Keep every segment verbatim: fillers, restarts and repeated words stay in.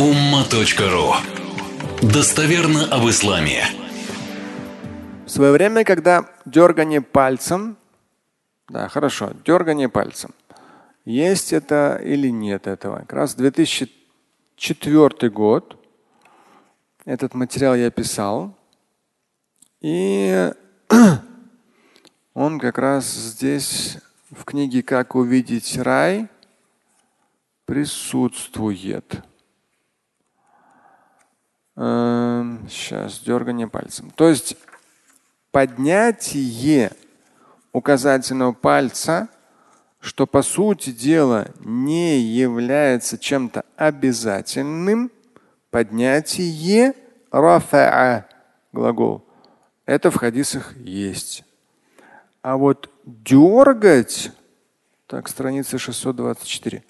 умма точка ру. Достоверно об исламе. В свое время, когда дергание пальцем, да, хорошо, дергание пальцем, есть это или нет этого. Как раз две тысячи четвёртый год этот материал я писал, и он как раз здесь в книге «Как увидеть рай» присутствует. Сейчас, дергание пальцем. То есть поднятие указательного пальца, что по сути дела не является чем-то обязательным, поднятие рафаа, глагол, это в хадисах есть. А вот дергать, так, страница шестьсот двадцать четыре,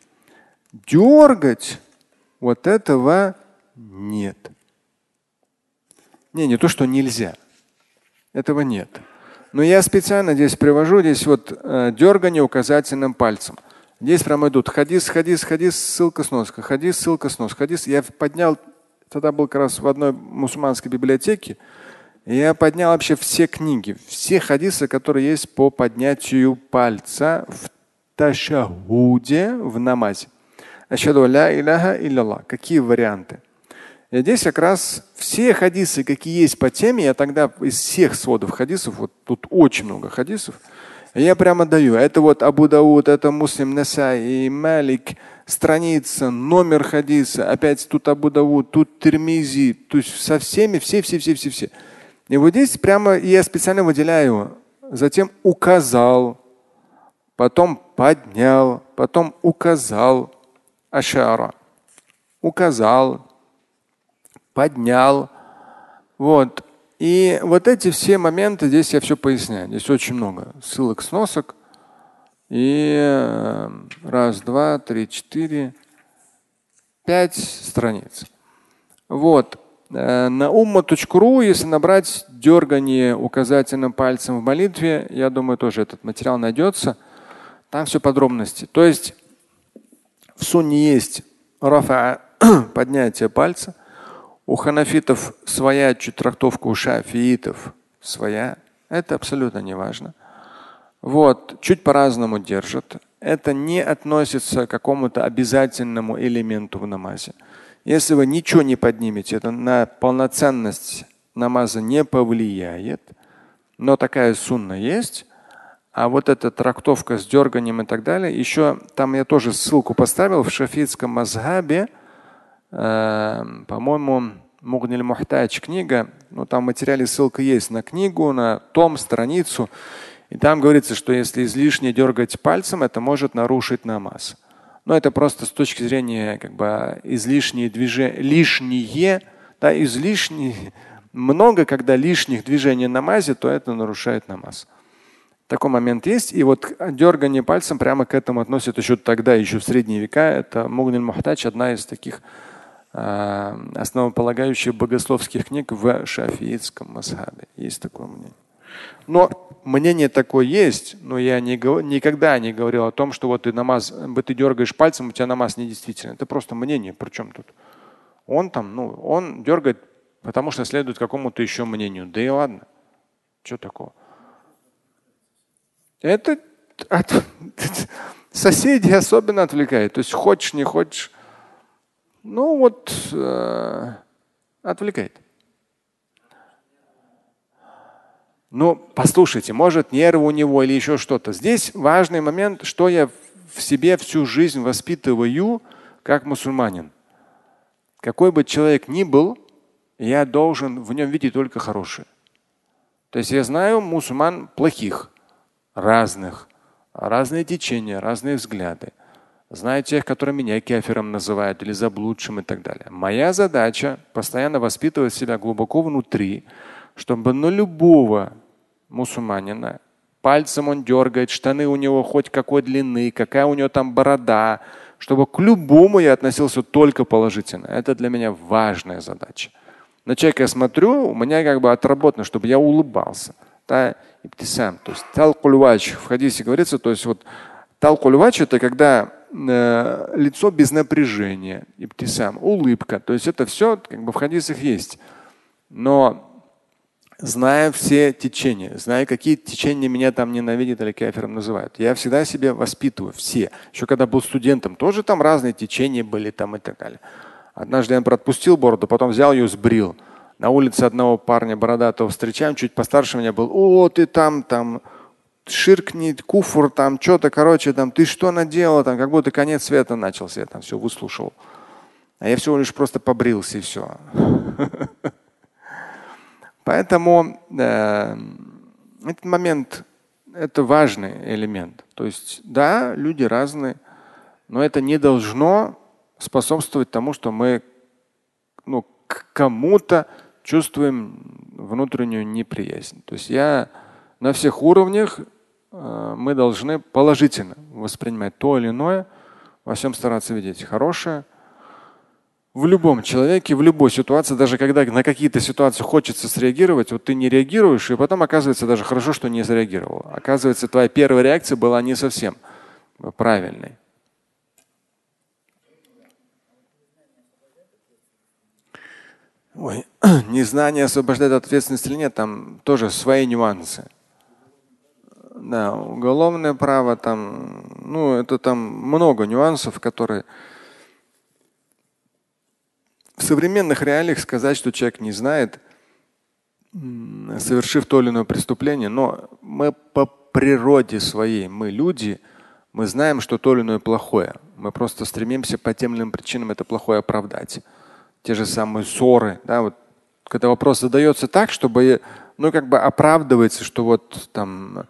дергать вот этого нет. Не, не то, что нельзя. Этого нет. Но я специально здесь привожу, здесь вот э, дергание указательным пальцем. Здесь прямо идут хадис, хадис, хадис, ссылка, сноска, хадис, ссылка, сноска, хадис. Я поднял, тогда был как раз в одной мусульманской библиотеке, я поднял вообще все книги, все хадисы, которые есть по поднятию пальца в ташахуде, в намазе. Ашхаду ля иляха илляллах. Какие варианты? И здесь как раз все хадисы, какие есть по теме, я тогда из всех сводов хадисов, вот тут очень много хадисов, я прямо даю. Это вот Абу Дауд, это Муслим, Насаи, Малик, страница, номер хадиса, опять тут Абу Дауд, тут Тирмизи, то есть со всеми, все, все, все, все, все. И вот здесь прямо я специально выделяю, затем указал, потом поднял, потом указал, ашара, указал, поднял. Вот. И вот эти все моменты, здесь я все поясняю. Здесь очень много ссылок, сносок. И раз, два, три, четыре, пять страниц. Вот. На умма точка ру, если набрать дергание указательным пальцем в молитве, я думаю, тоже этот материал найдется. Там все подробности. То есть в сунне есть рафа, поднятие пальца. У ханафитов своя чуть трактовка, у шафиитов своя. Это абсолютно не важно. Вот. Чуть по-разному держат. Это не относится к какому-то обязательному элементу в намазе. Если вы ничего не поднимете, это на полноценность намаза не повлияет. Но такая сунна есть. А вот эта трактовка с дерганием и так далее. Еще там я тоже ссылку поставил в шафиитском мазхабе. По-моему, Мугниль Мухтач книга, ну там в материале ссылка есть на книгу, на том, страницу. И там говорится, что если излишне дергать пальцем, это может нарушить намаз. Но это просто с точки зрения как бы излишние движения, лишние, да, излишние, много, когда лишних движений в намазе, то это нарушает намаз. Такой момент есть. И вот дергание пальцем прямо к этому относят еще тогда, еще в средние века. Это Мугниль Мухтач, одна из таких основополагающих богословских книг в шафиитском мазхабе. Есть такое мнение. Но мнение такое есть, но я не, никогда не говорил о том, что вот ты намаз, ты дергаешь пальцем, у тебя намаз недействителен. Это просто мнение. Причем тут? Он там, ну, он дергает, потому что следует какому-то еще мнению. Да и ладно. Что такого? Это от, соседей особенно отвлекает. То есть хочешь, не хочешь. Ну вот э, отвлекает. Ну, послушайте, может, нервы у него или еще что-то. Здесь важный момент, что я в себе всю жизнь воспитываю как мусульманин. Какой бы человек ни был, я должен в нем видеть только хорошее. То есть я знаю мусульман плохих, разных, разные течения, разные взгляды. Знаю тех, которые меня кефером называют или заблудшим и так далее. Моя задача постоянно воспитывать себя глубоко внутри, чтобы на любого мусульманина пальцем он дергает, штаны у него хоть какой длины, какая у него там борода, чтобы к любому я относился только положительно. Это для меня важная задача. На человека я смотрю, у меня как бы отработано, чтобы я улыбался. Да, то есть талкуль вач в хадисе говорится, то есть вот талкуль вач — это когда э, лицо без напряжения, ибтисам, улыбка. То есть это все как бы в хадисах есть. Но зная все течения, зная, какие течения меня там ненавидят или кафиром называют, я всегда себя воспитываю, все. Еще когда был студентом, тоже там разные течения были там и так далее. Однажды я отпустил бороду, потом взял ее, сбрил. На улице одного парня бородатого встречаем, чуть постарше меня был. О, ты там, там, ширкни, куфур, там, что-то, короче, там, ты что наделал, там, как будто конец света начался, я там все выслушал. А я всего лишь просто побрился и все. Поэтому э, этот момент – это важный элемент. То есть, да, люди разные, но это не должно способствовать тому, что мы ну, к кому-то чувствуем внутреннюю неприязнь. То есть я на всех уровнях э, мы должны положительно воспринимать то или иное, во всем стараться видеть хорошее. В любом человеке, в любой ситуации, даже когда на какие-то ситуации хочется среагировать, вот ты не реагируешь, и потом оказывается даже хорошо, что не среагировал. Оказывается, твоя первая реакция была не совсем правильной. Ой, незнание освобождает от ответственности или нет, там тоже свои нюансы. Да, уголовное право, там, ну, это там много нюансов, которые… В современных реалиях сказать, что человек не знает, совершив то или иное преступление, но мы по природе своей, мы люди, мы знаем, что то или иное плохое. Мы просто стремимся по тем или иным причинам это плохое оправдать. Те же самые ссоры, да, вот, когда вопрос задается так, чтобы, ну, как бы оправдывается, что вот там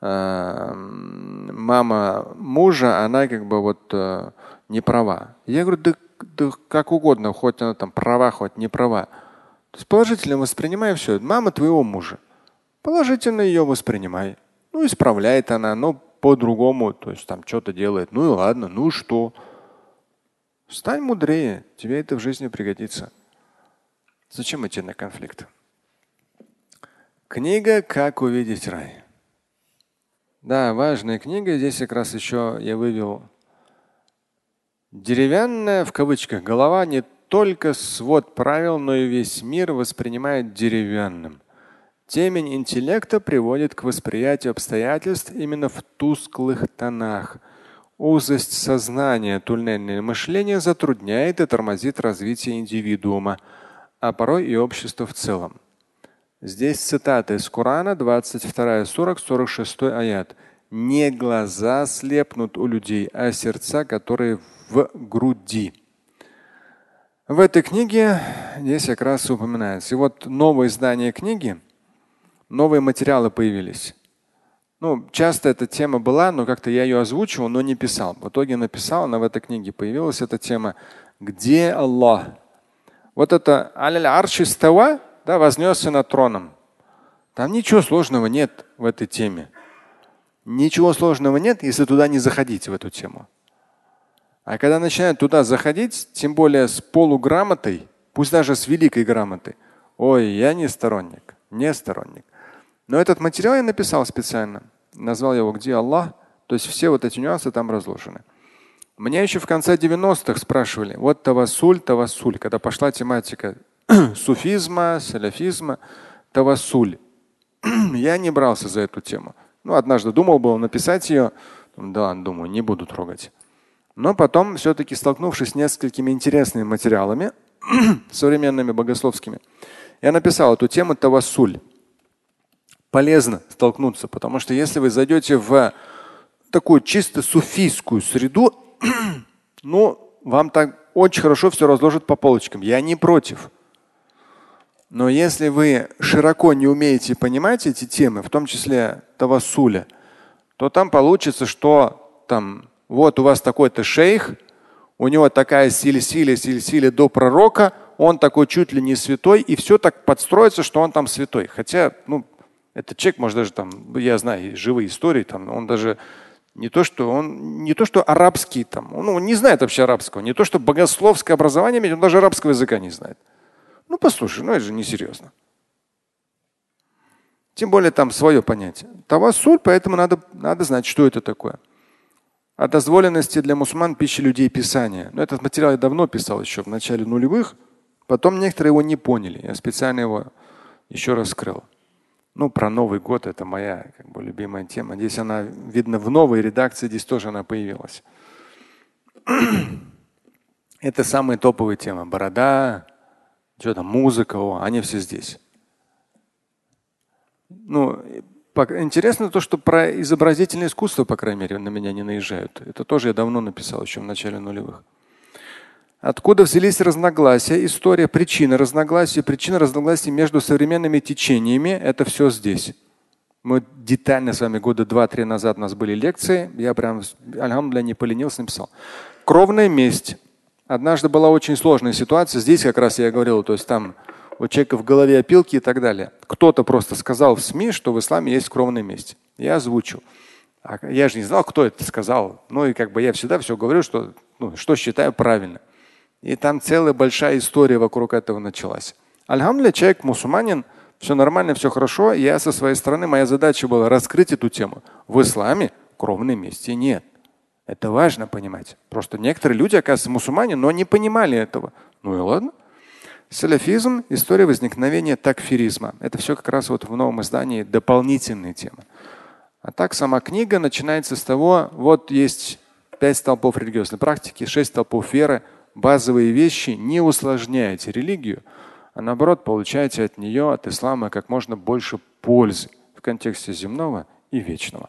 э, мама мужа, она как бы вот э, не права. Я говорю, да. Да как угодно, хоть она там права, хоть не права. То есть положительно воспринимай все. Мама твоего мужа. Положительно ее воспринимай. Ну, исправляет она, но по-другому, то есть там что-то делает. Ну и ладно, ну что? Стань мудрее, тебе это в жизни пригодится. Зачем идти на конфликт? Книга «Как увидеть рай». Да, важная книга. Здесь как раз еще я вывел. Деревянная, в кавычках, голова не только свод правил, но и весь мир воспринимает деревянным. Темень интеллекта приводит к восприятию обстоятельств именно в тусклых тонах. Узость сознания, туннельное мышление затрудняет и тормозит развитие индивидуума, а порой и общества в целом. Здесь цитаты из Корана, двадцать вторая, сорок, сорок шестой аят. Не глаза слепнут у людей, а сердца, которые в груди. В этой книге здесь как раз упоминается. И вот новое издание книги, новые материалы появились. Ну, часто эта тема была, но как-то я ее озвучивал, но не писал. В итоге написал, она в этой книге появилась, эта тема «Где Аллах?». Вот это «Аль-Арш истава», да, вознесся над троном. Там ничего сложного нет в этой теме. Ничего сложного нет, если туда не заходить, в эту тему. А когда начинают туда заходить, тем более с полуграмотой, пусть даже с великой грамотой, ой, я не сторонник, не сторонник. Но этот материал я написал специально, назвал его «Где Аллах?». То есть все вот эти нюансы там разложены. Меня еще в конце девяностых спрашивали, вот тавассуль, тавассуль, когда пошла тематика суфизма, саляфизма, тавассуль. Я не брался за эту тему. Ну, однажды думал было написать ее, да, думаю, не буду трогать. Но потом, все-таки столкнувшись с несколькими интересными материалами, современными богословскими, я написал эту тему «Тавассуль». Полезно столкнуться, потому что если вы зайдете в такую чисто суфийскую среду, ну, вам так очень хорошо все разложат по полочкам. Я не против. Но если вы широко не умеете понимать эти темы, в том числе тавассуля, то там получится, что там вот у вас такой-то шейх, у него такая сильсиля, сильсиля до пророка, он такой чуть ли не святой, и все так подстроится, что он там святой. Хотя, ну, этот человек, может, даже там, я знаю, живые истории, там, он даже не то, что он не то, что арабский, там, он, он не знает вообще арабского, не то, что богословское образование имеет, он даже арабского языка не знает. Ну, послушай, ну это же несерьезно. Тем более там свое понятие. Тавассуль, поэтому надо, надо знать, что это такое. о дозволенности для мусульман пищи людей Писания. Но этот материал я давно писал, еще в начале нулевых. Потом некоторые его не поняли. Я специально его еще раскрыл. Ну, про Новый год — это моя как бы любимая тема. Здесь она, видно, в новой редакции, здесь тоже она появилась. Это самые топовые темы. Борода, что там, музыка, о, они все здесь. Ну, интересно то, что про изобразительное искусство, по крайней мере, на меня не наезжают. Это тоже я давно написал, еще в начале нулевых. Откуда взялись разногласия? История, причины разногласий, причина разногласий между современными течениями. Это все здесь. Мы детально с вами года два-три назад у нас были лекции. Я прям, альхамдулилля, не поленился, написал. Кровная месть. Однажды была очень сложная ситуация. Здесь как раз я говорил, то есть там у человека в голове опилки и так далее. Кто-то просто сказал в СМИ, что в исламе есть кровная месть. Я озвучу. А я же не знал, кто это сказал. Ну и как бы я всегда все говорю, что, ну, что считаю правильно. И там целая большая история вокруг этого началась. Альхамдулилля, человек мусульманин, все нормально, все хорошо. Я со своей стороны, моя задача была раскрыть эту тему. В исламе кровной мести нет. Это важно понимать. Просто некоторые люди, оказывается, мусульмане, но не понимали этого. Ну и ладно. Салафизм, история возникновения такфиризма. Это все как раз вот в новом издании дополнительные темы. А так сама книга начинается с того, вот есть пять столпов религиозной практики, шесть столпов веры. Базовые вещи, не усложняйте религию, а наоборот получайте от нее, от ислама, как можно больше пользы в контексте земного и вечного.